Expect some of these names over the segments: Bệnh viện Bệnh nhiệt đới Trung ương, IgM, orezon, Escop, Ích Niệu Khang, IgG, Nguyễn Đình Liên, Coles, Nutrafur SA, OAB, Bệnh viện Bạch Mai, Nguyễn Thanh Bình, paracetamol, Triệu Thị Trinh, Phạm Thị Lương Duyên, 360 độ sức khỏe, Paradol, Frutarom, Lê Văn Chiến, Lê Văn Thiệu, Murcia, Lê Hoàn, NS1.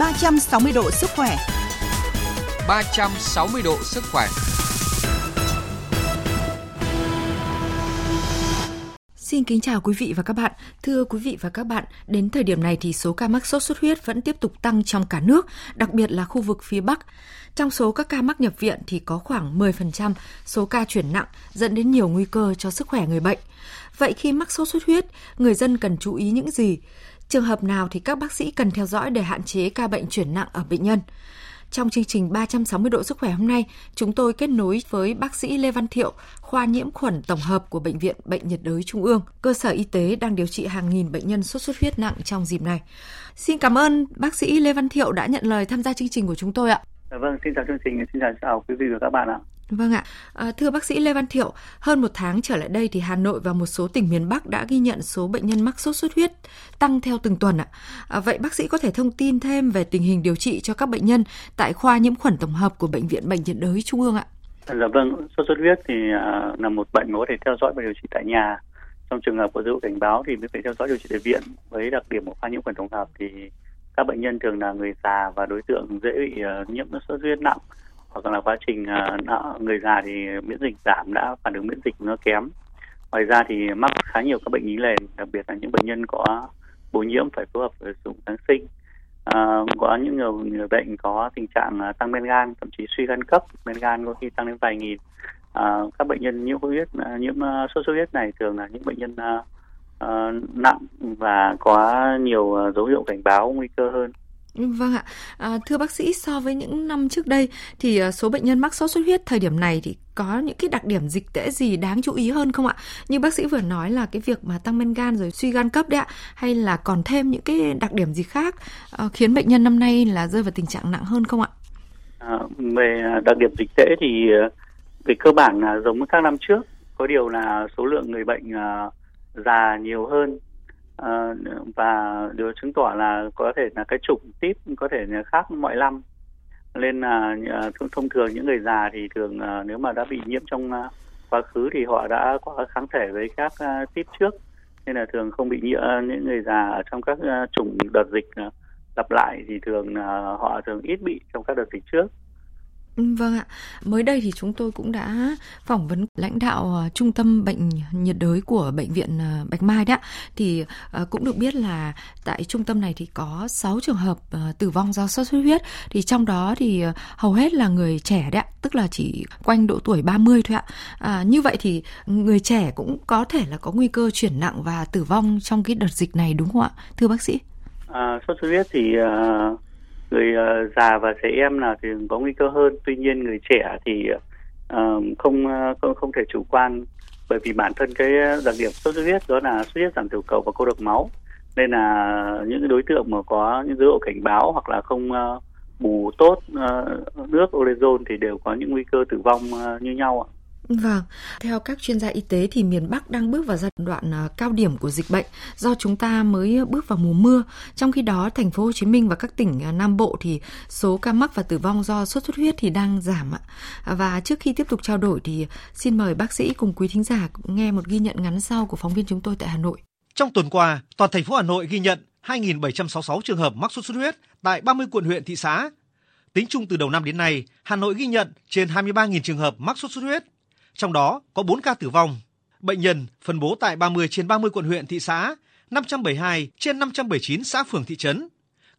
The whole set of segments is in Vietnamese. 360 độ sức khỏe. 360 độ sức khỏe. Xin kính chào quý vị và các bạn. Thưa quý vị và các bạn, đến thời điểm này thì số ca mắc sốt xuất huyết vẫn tiếp tục tăng trong cả nước, đặc biệt là khu vực phía Bắc. Trong số các ca mắc nhập viện thì có khoảng 10% số ca chuyển nặng, dẫn đến nhiều nguy cơ cho sức khỏe người bệnh. Vậy khi mắc sốt xuất huyết, người dân cần chú ý những gì? Trường hợp nào thì các bác sĩ cần theo dõi để hạn chế ca bệnh chuyển nặng ở bệnh nhân? Trong chương trình 360 độ sức khỏe hôm nay, chúng tôi kết nối với bác sĩ Lê Văn Thiệu, khoa nhiễm khuẩn tổng hợp của Bệnh viện Bệnh nhiệt đới Trung ương, cơ sở y tế đang điều trị hàng nghìn bệnh nhân sốt xuất huyết nặng trong dịp này. Xin cảm ơn bác sĩ Lê Văn Thiệu đã nhận lời tham gia chương trình của chúng tôi ạ. Vâng, xin chào chương trình, xin chào quý vị và các bạn ạ. Vâng ạ. Thưa bác sĩ Lê Văn Thiệu, hơn một tháng trở lại đây thì Hà Nội và một số tỉnh miền Bắc đã ghi nhận số bệnh nhân mắc sốt xuất huyết tăng theo từng tuần ạ. Vậy bác sĩ có thể thông tin thêm về tình hình điều trị cho các bệnh nhân tại khoa nhiễm khuẩn tổng hợp của Bệnh viện Bệnh nhiệt đới Trung ương ạ? Vâng, sốt xuất huyết thì là một bệnh có thể theo dõi và điều trị tại nhà. Trong trường hợp có dấu hiệu cảnh báo thì mới phải theo dõi điều trị tại viện. Với đặc điểm của khoa nhiễm khuẩn tổng hợp thì các bệnh nhân thường là người già và đối tượng dễ bị nhiễm sốt xuất huyết nặng, hoặc là quá trình người già thì miễn dịch giảm, đã phản ứng miễn dịch nó kém. Ngoài ra thì mắc khá nhiều các bệnh lý nền, đặc biệt là những bệnh nhân có bội nhiễm phải phối hợp với dùng kháng sinh. Có những người bệnh có tình trạng tăng men gan, thậm chí suy gan cấp, men gan có khi tăng đến vài nghìn. Các bệnh nhân nhiễm sốt xuất huyết này thường là những bệnh nhân nặng và có nhiều dấu hiệu cảnh báo nguy cơ hơn. Vâng ạ. Thưa bác sĩ, so với những năm trước đây thì số bệnh nhân mắc sốt xuất huyết thời điểm này thì có những cái đặc điểm dịch tễ gì đáng chú ý hơn không ạ? Như bác sĩ vừa nói là cái việc mà tăng men gan rồi suy gan cấp đấy ạ, hay là còn thêm những cái đặc điểm gì khác khiến bệnh nhân năm nay là rơi vào tình trạng nặng hơn không ạ? Về đặc điểm dịch tễ thì về cơ bản là giống các năm trước, có điều là số lượng người bệnh già nhiều hơn. Và điều chứng tỏ là có thể là cái chủng típ có thể là khác mọi năm, nên là thông thường những người già thì thường nếu mà đã bị nhiễm trong quá khứ thì họ đã có kháng thể với các típ trước, nên là thường không bị nhiễm. Những người già ở trong các chủng đợt dịch lặp lại thì họ thường ít bị trong các đợt dịch trước. Vâng ạ. Mới đây thì chúng tôi cũng đã phỏng vấn lãnh đạo Trung tâm Bệnh nhiệt đới của Bệnh viện Bạch Mai đó. Thì cũng được biết là tại trung tâm này thì có 6 trường hợp tử vong do sốt xuất huyết. Thì trong đó thì hầu hết là người trẻ đấy ạ, tức là chỉ quanh độ tuổi 30 thôi ạ. Như vậy thì người trẻ cũng có thể là có nguy cơ chuyển nặng và tử vong trong cái đợt dịch này đúng không ạ, thưa bác sĩ? Sốt xuất huyết thì người già và trẻ em là thường có nguy cơ hơn. Tuy nhiên người trẻ thì không thể chủ quan, bởi vì bản thân cái đặc điểm sốt xuất huyết đó là xuất huyết giảm tiểu cầu và cô độc máu, nên là những đối tượng mà có những dấu hiệu cảnh báo hoặc là không bù tốt nước orezon thì đều có những nguy cơ tử vong như nhau ạ. Vâng, theo các chuyên gia y tế thì miền Bắc đang bước vào giai đoạn cao điểm của dịch bệnh do chúng ta mới bước vào mùa mưa. Trong khi đó, thành phố Hồ Chí Minh và các tỉnh Nam Bộ thì số ca mắc và tử vong do sốt xuất huyết thì đang giảm ạ. Và trước khi tiếp tục trao đổi thì xin mời bác sĩ cùng quý thính giả nghe một ghi nhận ngắn sau của phóng viên chúng tôi tại Hà Nội. Trong tuần qua, toàn thành phố Hà Nội ghi nhận 2.766 trường hợp mắc sốt xuất huyết tại 30 quận, huyện, thị xã. Tính chung từ đầu năm đến nay, Hà Nội ghi nhận trên 23.000 trường hợp mắc sốt xuất huyết. Trong đó có 4 ca tử vong. Bệnh nhân phân bố tại 30 trên 30 quận huyện thị xã, 572 trên 579 xã phường thị trấn.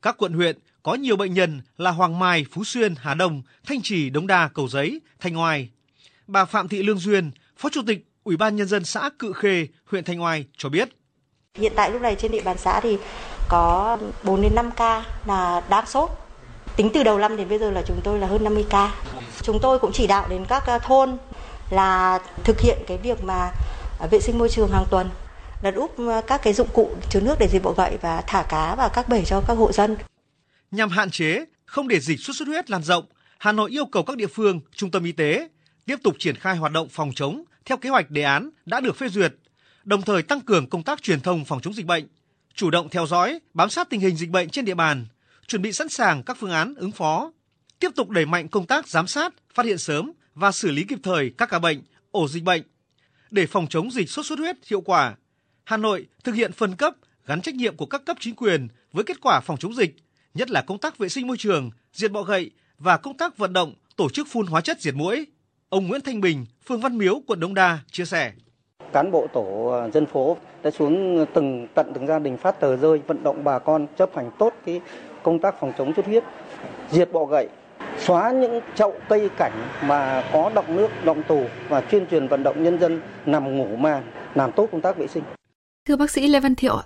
Các quận huyện có nhiều bệnh nhân là Hoàng Mai, Phú Xuyên, Hà Đông, Thanh Trì, Đống Đa, Cầu Giấy, Thanh Oai. Bà Phạm Thị Lương Duyên, Phó Chủ tịch Ủy ban Nhân dân xã Cự Khê, huyện Thanh Oai cho biết. Hiện tại lúc này trên địa bàn xã thì có 4 đến 5 ca là đang sốt. Tính từ đầu năm đến bây giờ là chúng tôi là hơn 50 ca. Chúng tôi cũng chỉ đạo đến các thôn là thực hiện cái việc mà vệ sinh môi trường hàng tuần, đặt úp các cái dụng cụ chứa nước để diệt bọ gậy và thả cá vào các bể cho các hộ dân. Nhằm hạn chế không để dịch sốt xuất huyết lan rộng, Hà Nội yêu cầu các địa phương, trung tâm y tế tiếp tục triển khai hoạt động phòng chống theo kế hoạch đề án đã được phê duyệt, đồng thời tăng cường công tác truyền thông phòng chống dịch bệnh, chủ động theo dõi, bám sát tình hình dịch bệnh trên địa bàn, chuẩn bị sẵn sàng các phương án ứng phó, tiếp tục đẩy mạnh công tác giám sát, phát hiện sớm và xử lý kịp thời các ca bệnh, ổ dịch bệnh. Để phòng chống dịch sốt xuất huyết hiệu quả, Hà Nội thực hiện phân cấp, gắn trách nhiệm của các cấp chính quyền với kết quả phòng chống dịch, nhất là công tác vệ sinh môi trường, diệt bọ gậy và công tác vận động, tổ chức phun hóa chất diệt muỗi. Ông Nguyễn Thanh Bình, phường Văn Miếu, quận Đống Đa chia sẻ. Cán bộ tổ dân phố đã xuống tận từng gia đình phát tờ rơi vận động bà con chấp hành tốt cái công tác phòng chống xuất huyết, diệt bọ gậy, xóa những chậu cây cảnh mà có đọng nước, đọng tù và tuyên truyền vận động nhân dân nằm ngủ màn, làm tốt công tác vệ sinh. Thưa bác sĩ Lê Văn Thiệu,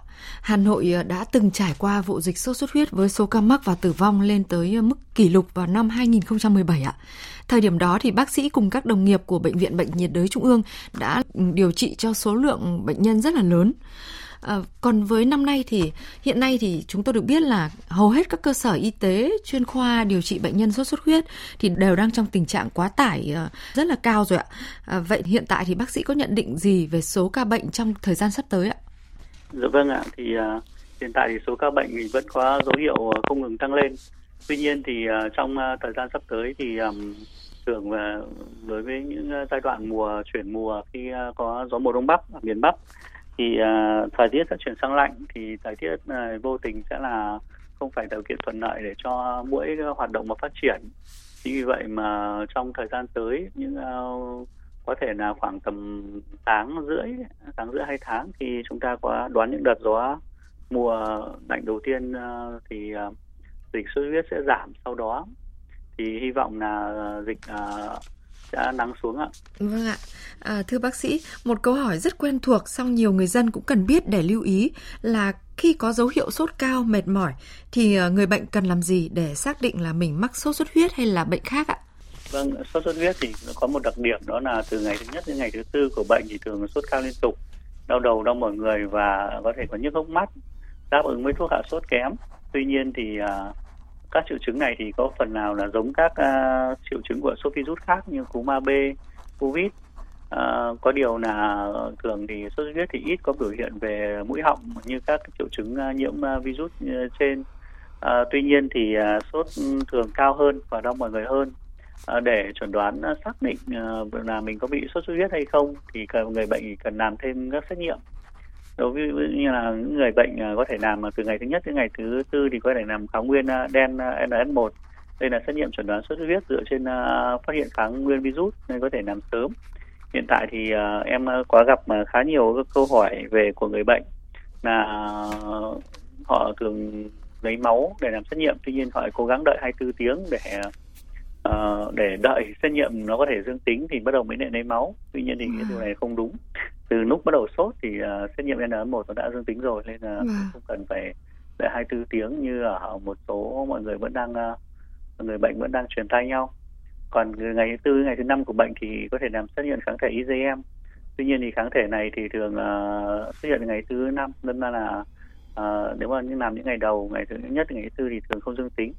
Hà Nội đã từng trải qua vụ dịch sốt xuất huyết với số ca mắc và tử vong lên tới mức kỷ lục vào năm 2017 ạ. Thời điểm đó thì bác sĩ cùng các đồng nghiệp của Bệnh viện Bệnh nhiệt đới Trung ương đã điều trị cho số lượng bệnh nhân rất là lớn. Còn với năm nay thì hiện nay thì chúng tôi được biết là hầu hết các cơ sở y tế chuyên khoa điều trị bệnh nhân sốt xuất huyết thì đều đang trong tình trạng quá tải rất là cao rồi ạ. Vậy hiện tại thì bác sĩ có nhận định gì về số ca bệnh trong thời gian sắp tới ạ? Dạ vâng ạ, thì hiện tại thì số ca bệnh thì vẫn có dấu hiệu không ngừng tăng lên. Tuy nhiên thì trong thời gian sắp tới thì thường đối với những giai đoạn mùa chuyển mùa khi có gió mùa đông bắc ở miền Bắc thì thời tiết sẽ chuyển sang lạnh, thì thời tiết vô tình sẽ là không phải điều kiện thuận lợi để cho muỗi hoạt động và phát triển. Chính vì vậy mà trong thời gian tới, những có thể là khoảng tầm tháng rưỡi 2 tháng thì chúng ta có đoán những đợt gió mùa lạnh đầu tiên thì dịch sốt huyết sẽ giảm, sau đó thì hy vọng là dịch đã lắng xuống ạ. Vâng ạ. Thưa bác sĩ, một câu hỏi rất quen thuộc song nhiều người dân cũng cần biết để lưu ý là khi có dấu hiệu sốt cao, mệt mỏi thì người bệnh cần làm gì để xác định là mình mắc sốt xuất huyết hay là bệnh khác ạ? Vâng, sốt xuất huyết thì có một đặc điểm đó là từ ngày thứ nhất đến ngày thứ tư của bệnh thì thường sốt cao liên tục, đau đầu, đau mỏi người và có thể có nhức hốc mắt, đáp ứng với thuốc hạ sốt kém. Tuy nhiên thì các triệu chứng này thì có phần nào là giống các triệu chứng của sốt virus khác như cúm AB, Covid. Có điều là thường thì sốt xuất huyết thì ít có biểu hiện về mũi họng như các triệu chứng nhiễm virus trên. Tuy nhiên thì sốt thường cao hơn và đau mỏi người hơn. Để chuẩn đoán xác định là mình có bị sốt xuất huyết hay không thì người bệnh cần làm thêm các xét nghiệm. Đối với như là người bệnh có thể làm từ ngày thứ nhất đến ngày thứ tư thì có thể làm kháng nguyên đen NS1. Đây là xét nghiệm chuẩn đoán sốt xuất huyết dựa trên phát hiện kháng nguyên virus nên có thể làm sớm. Hiện tại thì em có gặp khá nhiều các câu hỏi về của người bệnh là họ thường lấy máu để làm xét nghiệm, tuy nhiên họ cố gắng đợi 24 tiếng để đợi xét nghiệm nó có thể dương tính thì bắt đầu mới lấy máu. Tuy nhiên thì cái điều này không đúng. Từ lúc bắt đầu sốt thì xét nghiệm NR1 nó đã dương tính rồi nên là không cần phải đợi 24 tiếng như ở một số mọi người vẫn đang người bệnh vẫn đang truyền tay nhau. Còn ngày thứ tư, ngày thứ năm của bệnh thì có thể làm xét nghiệm kháng thể IgM. Tuy nhiên thì kháng thể này thì thường xuất hiện ngày thứ năm nên là nếu mà làm những ngày đầu, ngày thứ nhất, ngày thứ tư thì thường không dương tính.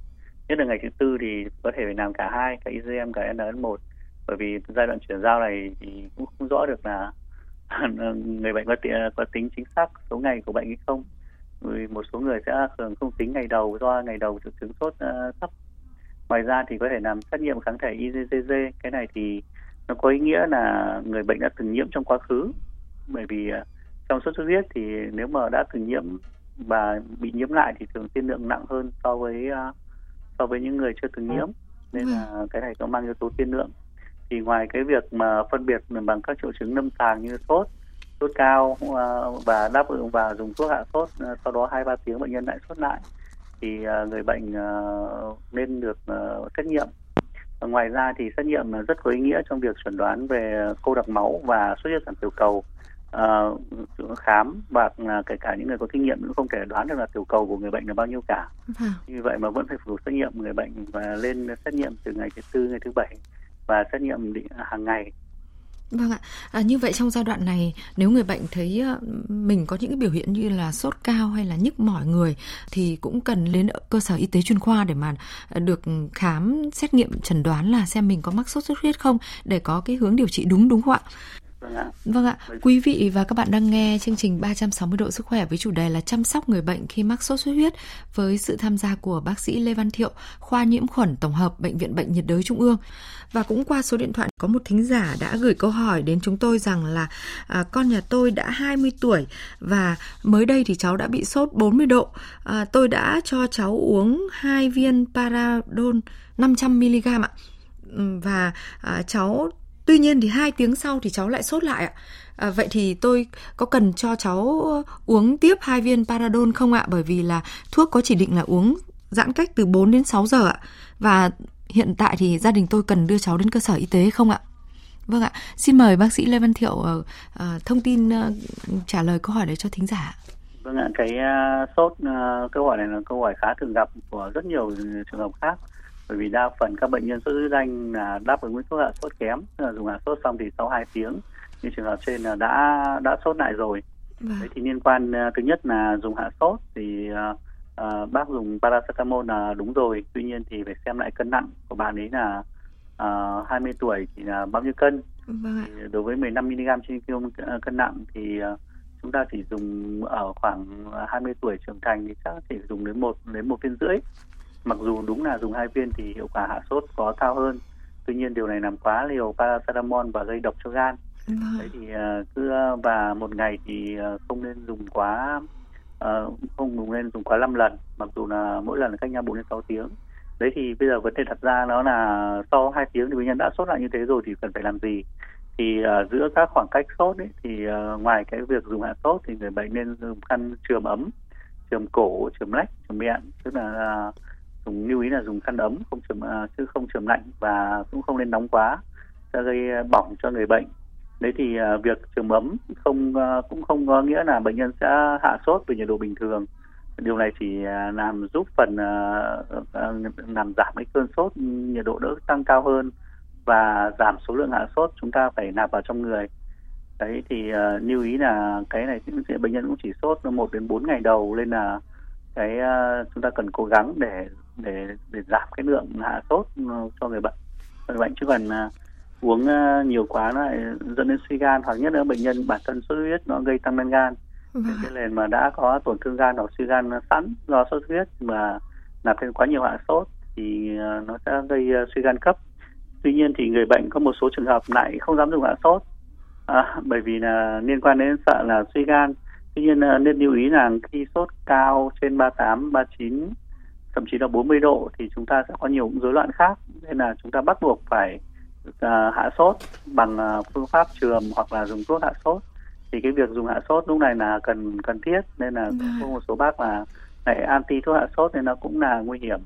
Nhất là ngày thứ tư thì có thể phải làm cả hai, cả IgM, cả NN1, bởi vì giai đoạn chuyển giao này thì cũng không rõ được là người bệnh có tính chính xác số ngày của bệnh hay không. Vì một số người sẽ thường không tính ngày đầu do ngày đầu triệu chứng sốt thấp. Ngoài ra thì có thể làm xét nghiệm kháng thể IgG. Cái này thì nó có ý nghĩa là người bệnh đã từng nhiễm trong quá khứ. Bởi vì trong sốt xuất huyết thì nếu mà đã từng nhiễm và bị nhiễm lại thì thường tiên lượng nặng hơn so với những người chưa từng nhiễm, nên là cái này nó mang yếu tố tiên lượng. Thì ngoài cái việc mà phân biệt bằng các triệu chứng lâm sàng như sốt cao và đáp ứng và dùng thuốc hạ sốt, sau đó 2-3 tiếng bệnh nhân lại sốt lại, thì người bệnh nên được xét nghiệm. Và ngoài ra thì xét nghiệm rất có ý nghĩa trong việc chuẩn đoán về cô đặc máu và xuất hiện sản tiểu cầu. Khám và kể cả những người có kinh nghiệm cũng không thể đoán được là tiểu cầu của người bệnh là bao nhiêu cả. Như vậy mà vẫn phải phục vụ xét nghiệm người bệnh và lên xét nghiệm từ ngày thứ tư, ngày thứ bảy và xét nghiệm hàng ngày. Vâng ạ. Như vậy trong giai đoạn này nếu người bệnh thấy mình có những cái biểu hiện như là sốt cao hay là nhức mỏi người thì cũng cần đến cơ sở y tế chuyên khoa để mà được khám, xét nghiệm, chẩn đoán là xem mình có mắc sốt xuất huyết không để có cái hướng điều trị đúng không ạ? Vâng ạ, quý vị và các bạn đang nghe chương trình 360 độ sức khỏe với chủ đề là chăm sóc người bệnh khi mắc sốt xuất huyết với sự tham gia của bác sĩ Lê Văn Thiệu, khoa nhiễm khuẩn tổng hợp Bệnh viện Bệnh nhiệt đới Trung ương. Và cũng qua số điện thoại có một thính giả đã gửi câu hỏi đến chúng tôi rằng là con nhà tôi đã 20 tuổi và mới đây thì cháu đã bị sốt 40 độ. Tôi đã cho cháu uống 2 viên Paradol 500mg ạ. Và cháu tuy nhiên thì 2 tiếng sau thì cháu lại sốt lại ạ. Vậy thì tôi có cần cho cháu uống tiếp 2 viên Paradol không ạ? Bởi vì là thuốc có chỉ định là uống giãn cách từ 4 đến 6 giờ ạ. Và hiện tại thì gia đình tôi cần đưa cháu đến cơ sở y tế không ạ? Vâng ạ, xin mời bác sĩ Lê Văn Thiệu thông tin trả lời câu hỏi đấy cho thính giả. Vâng ạ, cái sốt, câu hỏi này là câu hỏi khá thường gặp của rất nhiều trường hợp khác. Bởi vì đa phần các bệnh nhân sốt huyết đanh là đáp ứng với thuốc hạ sốt kém, dùng hạ sốt xong thì sau 2 tiếng như trường hợp trên là đã sốt lại rồi. Vâng. Đấy thì liên quan thứ nhất là dùng hạ sốt thì bác dùng paracetamol là đúng rồi. Tuy nhiên thì phải xem lại cân nặng của bạn ấy là 20 tuổi thì là bao nhiêu cân. Vâng. Đối với 15mg trên kg cân nặng thì chúng ta chỉ dùng ở khoảng 20 tuổi trưởng thành thì chắc chỉ dùng đến 1 đến 1,5 viên. Mặc dù đúng là dùng 2 viên thì hiệu quả hạ sốt có cao hơn, tuy nhiên điều này làm quá liều paracetamol và gây độc cho gan. Đấy thì và một ngày thì không nên dùng quá không nên dùng quá 5 lần, mặc dù là mỗi lần cách nhau 4 đến 6 tiếng. Đấy thì bây giờ vấn đề đặt ra đó là sau 2 tiếng thì bệnh nhân đã sốt lại như thế rồi thì cần phải làm gì? Thì giữa các khoảng cách sốt ấy, thì ngoài cái việc dùng hạ sốt thì người bệnh nên dùng khăn chườm ấm, chườm cổ, chườm lách, chườm miệng, tức là lưu ý là dùng khăn ấm không chườm, chứ không chườm lạnh và cũng không nên nóng quá sẽ gây bỏng cho người bệnh. Đấy thì việc chườm ấm cũng không có nghĩa là bệnh nhân sẽ hạ sốt về nhiệt độ bình thường. Điều này chỉ làm giúp phần làm giảm cái cơn sốt, nhiệt độ đỡ tăng cao hơn và giảm số lượng hạ sốt chúng ta phải nạp vào trong người. Đấy thì lưu ý là cái này bệnh nhân cũng chỉ sốt 1 đến 4 ngày đầu nên là cái chúng ta cần cố gắng để giảm cái lượng hạ sốt cho người bệnh chứ còn uống nhiều quá nó lại dẫn đến suy gan, hoặc nhất là bệnh nhân bản thân sốt huyết nó gây tăng men gan. Cái nền mà đã có tổn thương gan hoặc suy gan sẵn do sốt huyết mà nạp thêm quá nhiều hạ sốt thì nó sẽ gây suy gan cấp. Tuy nhiên thì người bệnh có một số trường hợp lại không dám dùng hạ sốt bởi vì là liên quan đến sợ là suy gan. Tuy nhiên nên lưu ý là khi sốt cao trên 38, 39 thậm chí là 40 độ thì chúng ta sẽ có nhiều rối loạn khác, nên là chúng ta bắt buộc phải hạ sốt bằng phương pháp chườm hoặc là dùng thuốc hạ sốt. Thì cái việc dùng hạ sốt lúc này là cần thiết, nên là có một số bác là lại anti thuốc hạ sốt nên nó cũng là nguy hiểm.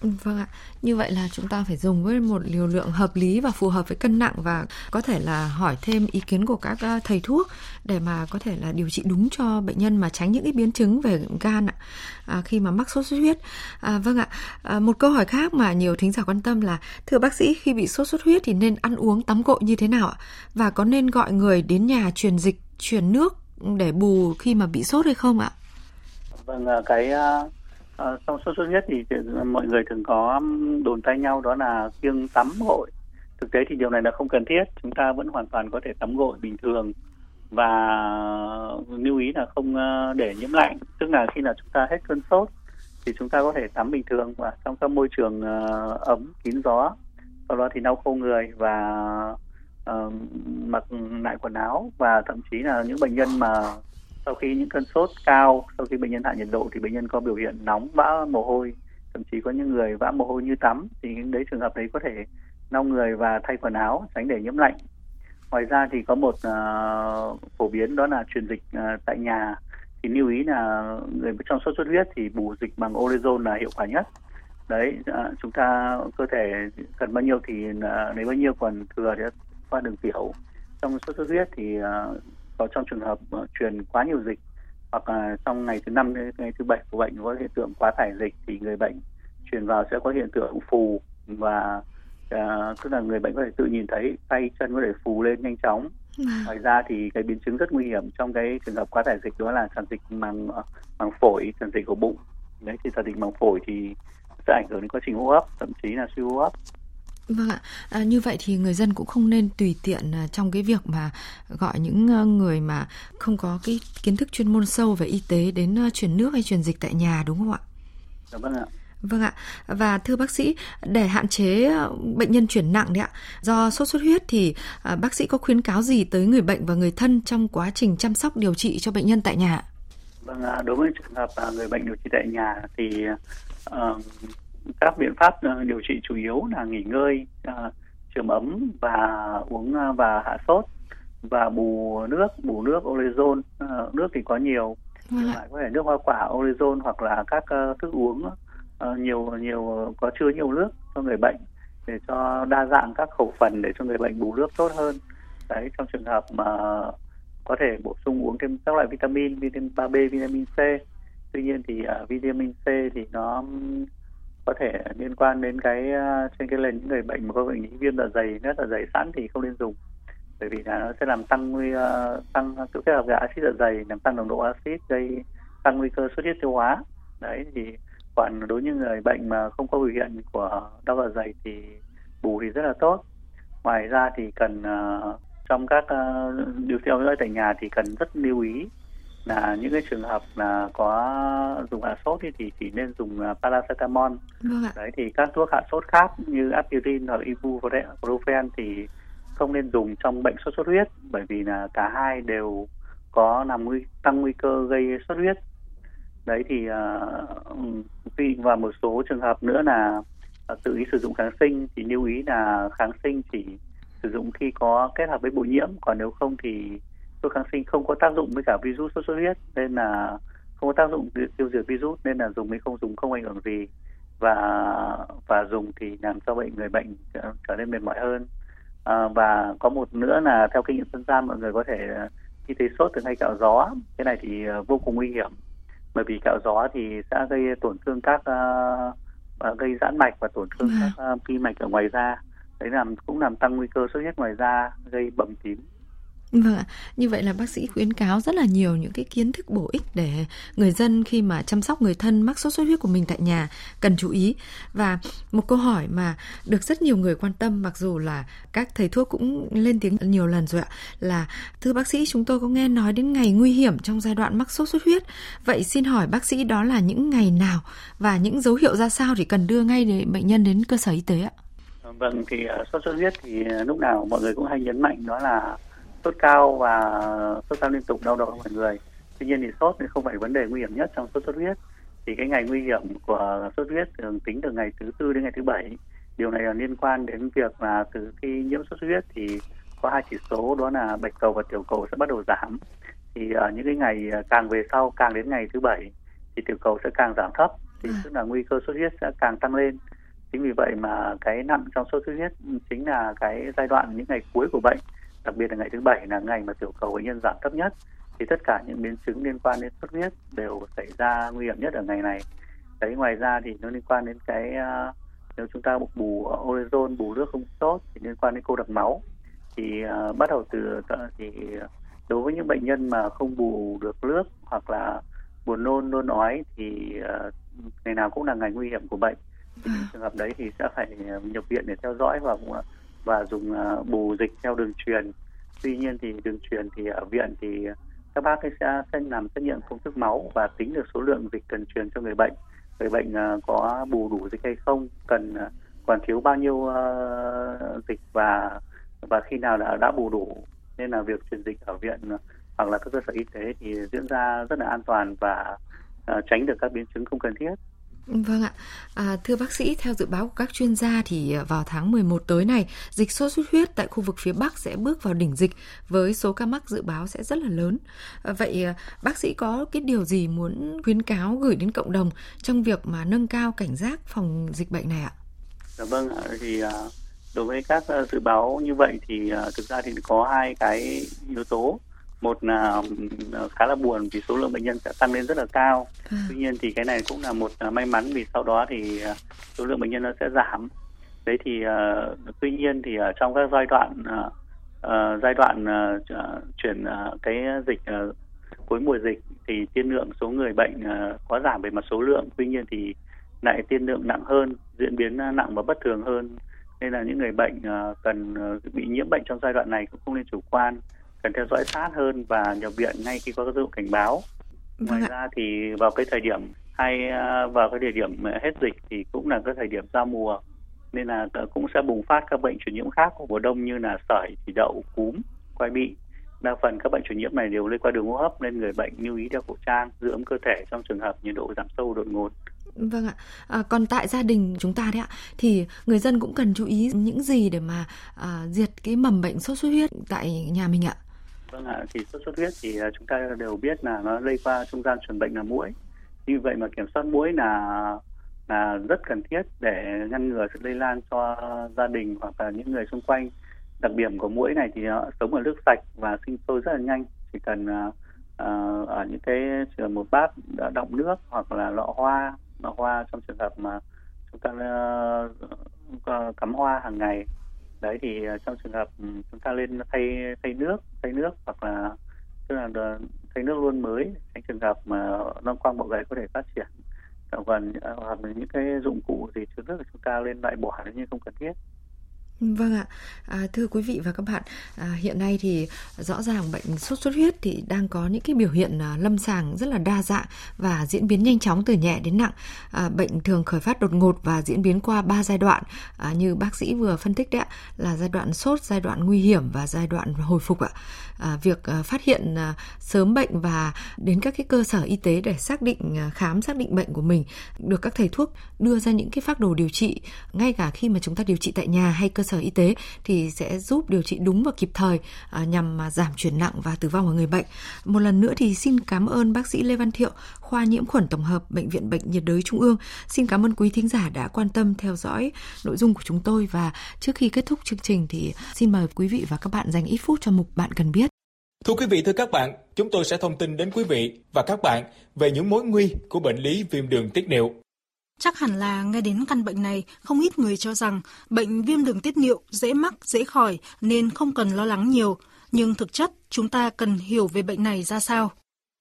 Vâng ạ, như vậy là chúng ta phải dùng với một liều lượng hợp lý và phù hợp với cân nặng, và có thể là hỏi thêm ý kiến của các thầy thuốc để mà có thể là điều trị đúng cho bệnh nhân mà tránh những cái biến chứng về gan ạ, khi mà mắc sốt xuất huyết. Vâng ạ, một câu hỏi khác mà nhiều thính giả quan tâm là: thưa bác sĩ, khi bị sốt xuất huyết thì nên ăn uống tắm gội như thế nào ạ? Và có nên gọi người đến nhà truyền dịch, truyền nước để bù khi mà bị sốt hay không ạ? Vâng, cái sau sốt xuất huyết thì mọi người thường có đồn tai nhau đó là kiêng tắm gội. Thực tế thì điều này là không cần thiết, chúng ta vẫn hoàn toàn có thể tắm gội bình thường và lưu ý là không để nhiễm lạnh, tức là khi nào chúng ta hết cơn sốt thì chúng ta có thể tắm bình thường và trong các môi trường ấm kín gió, sau đó thì lau khô người và mặc lại quần áo. Và thậm chí là những bệnh nhân mà sau khi những cơn sốt cao, sau khi bệnh nhân hạ nhiệt độ thì bệnh nhân có biểu hiện nóng, vã mồ hôi, thậm chí có những người vã mồ hôi như tắm, thì những trường hợp đấy có thể lau người và thay quần áo tránh để nhiễm lạnh. Ngoài ra thì có một phổ biến đó là truyền dịch tại nhà, thì lưu ý là người trong sốt xuất huyết thì bù dịch bằng orezon là hiệu quả nhất. Đấy, chúng ta cơ thể cần bao nhiêu thì lấy bao nhiêu, còn thừa thì qua đường tiểu. Trong sốt xuất huyết thì có trong trường hợp truyền quá nhiều dịch hoặc là trong ngày thứ 5 đến ngày thứ 7 của bệnh có hiện tượng quá tải dịch thì người bệnh truyền vào sẽ có hiện tượng phù, và tức là người bệnh có thể tự nhìn thấy tay chân có thể phù lên nhanh chóng. Ngoài ra thì cái biến chứng rất nguy hiểm trong cái trường hợp quá tải dịch đó là tràn dịch màng phổi, tràn dịch của bụng. Đấy thì tràn dịch màng phổi thì sẽ ảnh hưởng đến quá trình hô hấp, thậm chí là suy hô hấp. Vâng ạ, như vậy thì người dân cũng không nên tùy tiện trong cái việc mà gọi những người mà không có cái kiến thức chuyên môn sâu về y tế đến truyền nước hay truyền dịch tại nhà, đúng không ạ? Vâng ạ. Vâng ạ, và thưa bác sĩ, để hạn chế bệnh nhân chuyển nặng đấy ạ, do sốt xuất huyết thì bác sĩ có khuyến cáo gì tới người bệnh và người thân trong quá trình chăm sóc điều trị cho bệnh nhân tại nhà? Vâng ạ, đối với trường hợp người bệnh điều trị tại nhà thì các biện pháp điều trị chủ yếu là nghỉ ngơi, chườm ấm và uống và hạ sốt và bù nước orezon, nước thì có nhiều, lại có thể nước hoa quả orezon hoặc là các thức uống nhiều có chứa nhiều nước cho người bệnh để cho đa dạng các khẩu phần để cho người bệnh bù nước tốt hơn. Đấy, trong trường hợp mà có thể bổ sung uống thêm các loại vitamin, vitamin 3B, vitamin C. Tuy nhiên thì vitamin C thì nó có thể liên quan đến trên những người bệnh mà có bệnh lý viêm dạ dày, nát dạ dày sẵn thì không nên dùng, bởi vì là nó sẽ làm tăng sự kết hợp với axit dạ dày, làm tăng nồng độ axit, gây tăng nguy cơ xuất huyết tiêu hóa. Đấy, thì còn đối với người bệnh mà không có biểu hiện của đau dạ dày thì bù thì rất là tốt. Ngoài ra thì cần trong các điều trị tại nhà thì cần rất lưu ý là những cái trường hợp là có dùng hạ sốt thì chỉ nên dùng paracetamol. Đấy, thì các thuốc hạ sốt khác như aspirin hoặc ibuprofen thì không nên dùng trong bệnh sốt xuất huyết, bởi vì là cả hai đều có tăng nguy cơ gây xuất huyết. Đấy thì và một số trường hợp nữa là tự ý sử dụng kháng sinh thì lưu ý là kháng sinh chỉ sử dụng khi có kết hợp với bội nhiễm, còn nếu không thì thuốc kháng sinh không có tác dụng với cả virus sốt xuất huyết, nên là không có tác dụng tiêu diệt virus, nên là dùng hay không dùng không ảnh hưởng gì, và dùng thì làm cho người bệnh trở nên mệt mỏi hơn. Và có một nữa là theo kinh nghiệm dân gian, mọi người có thể khi thấy sốt thường hay cạo gió, cái này thì vô cùng nguy hiểm, bởi vì cạo gió thì sẽ gây tổn thương gây giãn mạch và tổn thương các vi mạch ở ngoài da. Đấy cũng làm tăng nguy cơ xuất huyết ngoài da, gây bầm tím. Vâng ạ, như vậy là bác sĩ khuyến cáo rất là nhiều những cái kiến thức bổ ích để người dân khi mà chăm sóc người thân mắc sốt xuất huyết của mình tại nhà cần chú ý. Và một câu hỏi mà được rất nhiều người quan tâm, mặc dù là các thầy thuốc cũng lên tiếng nhiều lần rồi ạ, là thưa bác sĩ, chúng tôi có nghe nói đến ngày nguy hiểm trong giai đoạn mắc sốt xuất huyết. Vậy xin hỏi bác sĩ, đó là những ngày nào và những dấu hiệu ra sao thì cần đưa ngay bệnh nhân đến cơ sở y tế ạ? Vâng, thì sốt xuất huyết thì lúc nào mọi người cũng hay nhấn mạnh đó là sốt cao và sốt cao liên tục, đau đầu mọi người. Tuy nhiên thì sốt thì không phải vấn đề nguy hiểm nhất trong sốt xuất huyết. Thì cái ngày nguy hiểm của sốt huyết thường tính từ ngày thứ 4 đến ngày thứ 7. Điều này là liên quan đến việc là từ khi nhiễm sốt huyết thì có hai chỉ số, đó là bạch cầu và tiểu cầu sẽ bắt đầu giảm. Thì ở những cái ngày càng về sau, càng đến ngày thứ 7 thì tiểu cầu sẽ càng giảm thấp, thì tức là nguy cơ sốt huyết sẽ càng tăng lên. Chính vì vậy mà cái nặng trong sốt xuất huyết chính là cái giai đoạn những ngày cuối của bệnh, đặc biệt là ngày thứ 7 là ngày mà tiểu cầu bệnh nhân giảm thấp nhất, thì tất cả những biến chứng liên quan đến xuất huyết đều xảy ra nguy hiểm nhất ở ngày này. Đấy, ngoài ra thì nó liên quan đến nếu chúng ta bù orezon, bù nước không tốt thì liên quan đến cô đặc máu. Thì bắt đầu thì đối với những bệnh nhân mà không bù được nước hoặc là buồn nôn, nôn ói thì ngày nào cũng là ngày nguy hiểm của bệnh. Thì những trường hợp đấy thì sẽ phải nhập viện để theo dõi và dùng bù dịch theo đường truyền. Tuy nhiên thì đường truyền thì ở viện thì các bác sẽ làm xét nghiệm công thức máu và tính được số lượng dịch cần truyền cho người bệnh. Người bệnh có bù đủ dịch hay không, cần còn thiếu bao nhiêu dịch và khi nào đã bù đủ. Nên là việc truyền dịch ở viện hoặc là các cơ sở y tế thì diễn ra rất là an toàn và tránh được các biến chứng không cần thiết. Vâng ạ. Thưa bác sĩ, theo dự báo của các chuyên gia thì vào tháng 11 tới này, dịch sốt xuất huyết tại khu vực phía Bắc sẽ bước vào đỉnh dịch với số ca mắc dự báo sẽ rất là lớn. Vậy bác sĩ có cái điều gì muốn khuyến cáo gửi đến cộng đồng trong việc mà nâng cao cảnh giác phòng dịch bệnh này ạ? Vâng ạ. Thì đối với các dự báo như vậy thì thực ra thì có hai cái yếu tố. Một là khá là buồn vì số lượng bệnh nhân sẽ tăng lên rất là cao. Tuy nhiên thì cái này cũng là một may mắn vì sau đó thì số lượng bệnh nhân nó sẽ giảm. Đấy thì tuy nhiên thì ở trong các giai đoạn chuyển cái dịch cuối mùa dịch thì tiên lượng số người bệnh có giảm về mặt số lượng, tuy nhiên thì lại tiên lượng nặng hơn, diễn biến nặng và bất thường hơn Nên là những người bệnh cần bị nhiễm bệnh trong giai đoạn này cũng không nên chủ quan, cần theo dõi sát hơn và nhập viện ngay khi có các dấu hiệu cảnh báo. Ngoài ra thì vào cái thời điểm hết dịch thì cũng là cái thời điểm giao mùa, nên là cũng sẽ bùng phát các bệnh truyền nhiễm khác của mùa đông như là sởi, chỉ đậu, cúm, quai bị. Đa phần các bệnh truyền nhiễm này đều lây qua đường hô hấp, nên người bệnh lưu ý đeo khẩu trang, giữ ấm cơ thể trong trường hợp nhiệt độ giảm sâu đột ngột. Vâng ạ. Còn tại gia đình chúng ta đấy ạ, thì người dân cũng cần chú ý những gì để mà diệt cái mầm bệnh sốt xuất huyết tại nhà mình ạ? Vâng ạ, thì sốt xuất huyết thì chúng ta đều biết là nó lây qua trung gian truyền bệnh là muỗi. Như vậy mà kiểm soát muỗi là rất cần thiết để ngăn ngừa sự lây lan cho gia đình hoặc là những người xung quanh. Đặc điểm của muỗi này thì nó sống ở nước sạch và sinh sôi rất là nhanh. Chỉ cần ở những cái trường một bát đã đọng nước hoặc là lọ hoa trong trường hợp mà chúng ta cắm hoa hàng ngày đấy, thì trong trường hợp chúng ta lên thay nước hoặc là tức là thay nước luôn mới, tránh trường hợp mà loang quang bọ gậy có thể phát triển, hoặc là những cái dụng cụ gì chứa nước thì chúng ta lên loại bỏ nếu như không cần thiết. Vâng ạ, thưa quý vị và các bạn, hiện nay thì rõ ràng bệnh sốt xuất huyết thì đang có những cái biểu hiện lâm sàng rất là đa dạng và diễn biến nhanh chóng từ nhẹ đến nặng. Bệnh thường khởi phát đột ngột và diễn biến qua 3 giai đoạn như bác sĩ vừa phân tích đấy ạ, là giai đoạn sốt, giai đoạn nguy hiểm và giai đoạn hồi phục ạ. Việc phát hiện sớm bệnh và đến các cái cơ sở y tế để khám xác định bệnh của mình, được các thầy thuốc đưa ra những cái phác đồ điều trị ngay cả khi mà chúng ta điều trị tại nhà hay cơ sở y tế, thì sẽ giúp điều trị đúng và kịp thời nhằm mà giảm chuyển nặng và tử vong của người bệnh. Một lần nữa thì xin cảm ơn bác sĩ Lê Văn Thiệu, khoa nhiễm khuẩn tổng hợp Bệnh viện Bệnh nhiệt đới Trung ương. Xin cảm ơn quý thính giả đã quan tâm theo dõi nội dung của chúng tôi, và trước khi kết thúc chương trình thì xin mời quý vị và các bạn dành ít phút cho mục Bạn Cần Biết. Thưa quý vị, thưa các bạn, chúng tôi sẽ thông tin đến quý vị và các bạn về những mối nguy của bệnh lý viêm đường tiết niệu. Chắc hẳn là nghe đến căn bệnh này, không ít người cho rằng bệnh viêm đường tiết niệu dễ mắc, dễ khỏi nên không cần lo lắng nhiều. Nhưng thực chất, chúng ta cần hiểu về bệnh này ra sao.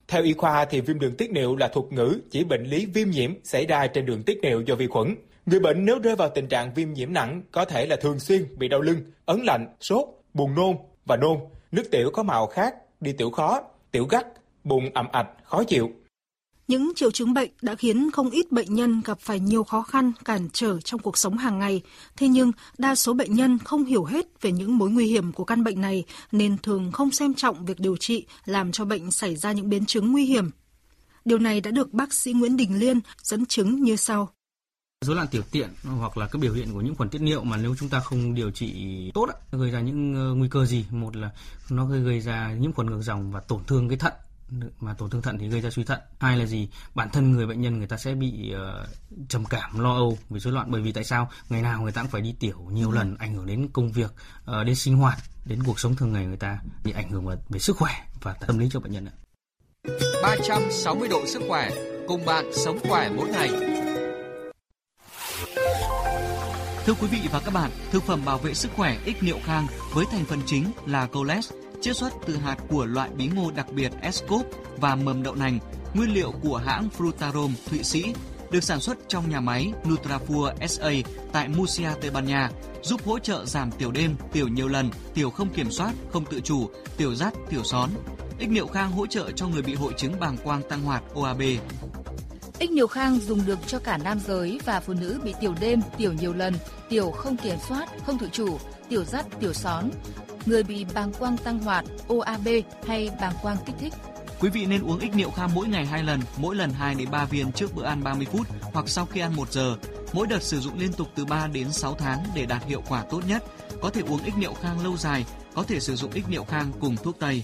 Theo y khoa thì viêm đường tiết niệu là thuật ngữ chỉ bệnh lý viêm nhiễm xảy ra trên đường tiết niệu do vi khuẩn. Người bệnh nếu rơi vào tình trạng viêm nhiễm nặng có thể là thường xuyên bị đau lưng, ấn lạnh, sốt, buồn nôn và nôn, nước tiểu có màu khác, đi tiểu khó, tiểu gắt, bụng ẩm ạch, khó chịu. Những triệu chứng bệnh đã khiến không ít bệnh nhân gặp phải nhiều khó khăn, cản trở trong cuộc sống hàng ngày. Thế nhưng, đa số bệnh nhân không hiểu hết về những mối nguy hiểm của căn bệnh này nên thường không xem trọng việc điều trị, làm cho bệnh xảy ra những biến chứng nguy hiểm. Điều này đã được bác sĩ Nguyễn Đình Liên dẫn chứng như sau. Rối loạn tiểu tiện hoặc là các biểu hiện của những khuẩn tiết niệu mà nếu chúng ta không điều trị tốt gây ra những nguy cơ gì? Một là nó gây ra nhiễm khuẩn ngược dòng và tổn thương cái thận, mà tổn thương thận thì gây ra suy thận. Hai là gì? Bản thân người bệnh nhân người ta sẽ bị trầm cảm, lo âu vì rối loạn, bởi vì tại sao ngày nào người ta cũng phải đi tiểu nhiều lần, ảnh hưởng đến công việc, đến sinh hoạt, đến cuộc sống thường ngày người ta, thì ảnh hưởng về sức khỏe và tâm lý cho bệnh nhân ạ. 360 độ sức khỏe, cùng bạn sống khỏe mỗi ngày. Thưa quý vị và các bạn, thực phẩm bảo vệ sức khỏe Ích Niệu Khang với thành phần chính là Coles, chiết xuất từ hạt của loại bí ngô đặc biệt Escop và mầm đậu nành, nguyên liệu của hãng Frutarom Thụy Sĩ, được sản xuất trong nhà máy Nutrafur SA tại Murcia, Tây Ban Nha, giúp hỗ trợ giảm tiểu đêm, tiểu nhiều lần, tiểu không kiểm soát, không tự chủ, tiểu rắt, tiểu són. Ích Niệu Khang hỗ trợ cho người bị hội chứng bàng quang tăng hoạt OAB. Ích Niệu Khang dùng được cho cả nam giới và phụ nữ bị tiểu đêm, tiểu nhiều lần, tiểu không kiểm soát, không tự chủ, tiểu rắt, tiểu són, người bị bàng quang tăng hoạt, OAB hay bàng quang kích thích. Quý vị nên uống Ích Niệu Khang mỗi ngày 2 lần, mỗi lần 2 đến 3 viên trước bữa ăn 30 phút hoặc sau khi ăn 1 giờ. Mỗi đợt sử dụng liên tục từ 3 đến 6 tháng để đạt hiệu quả tốt nhất. Có thể uống Ích Niệu Khang lâu dài, có thể sử dụng Ích Niệu Khang cùng thuốc tây.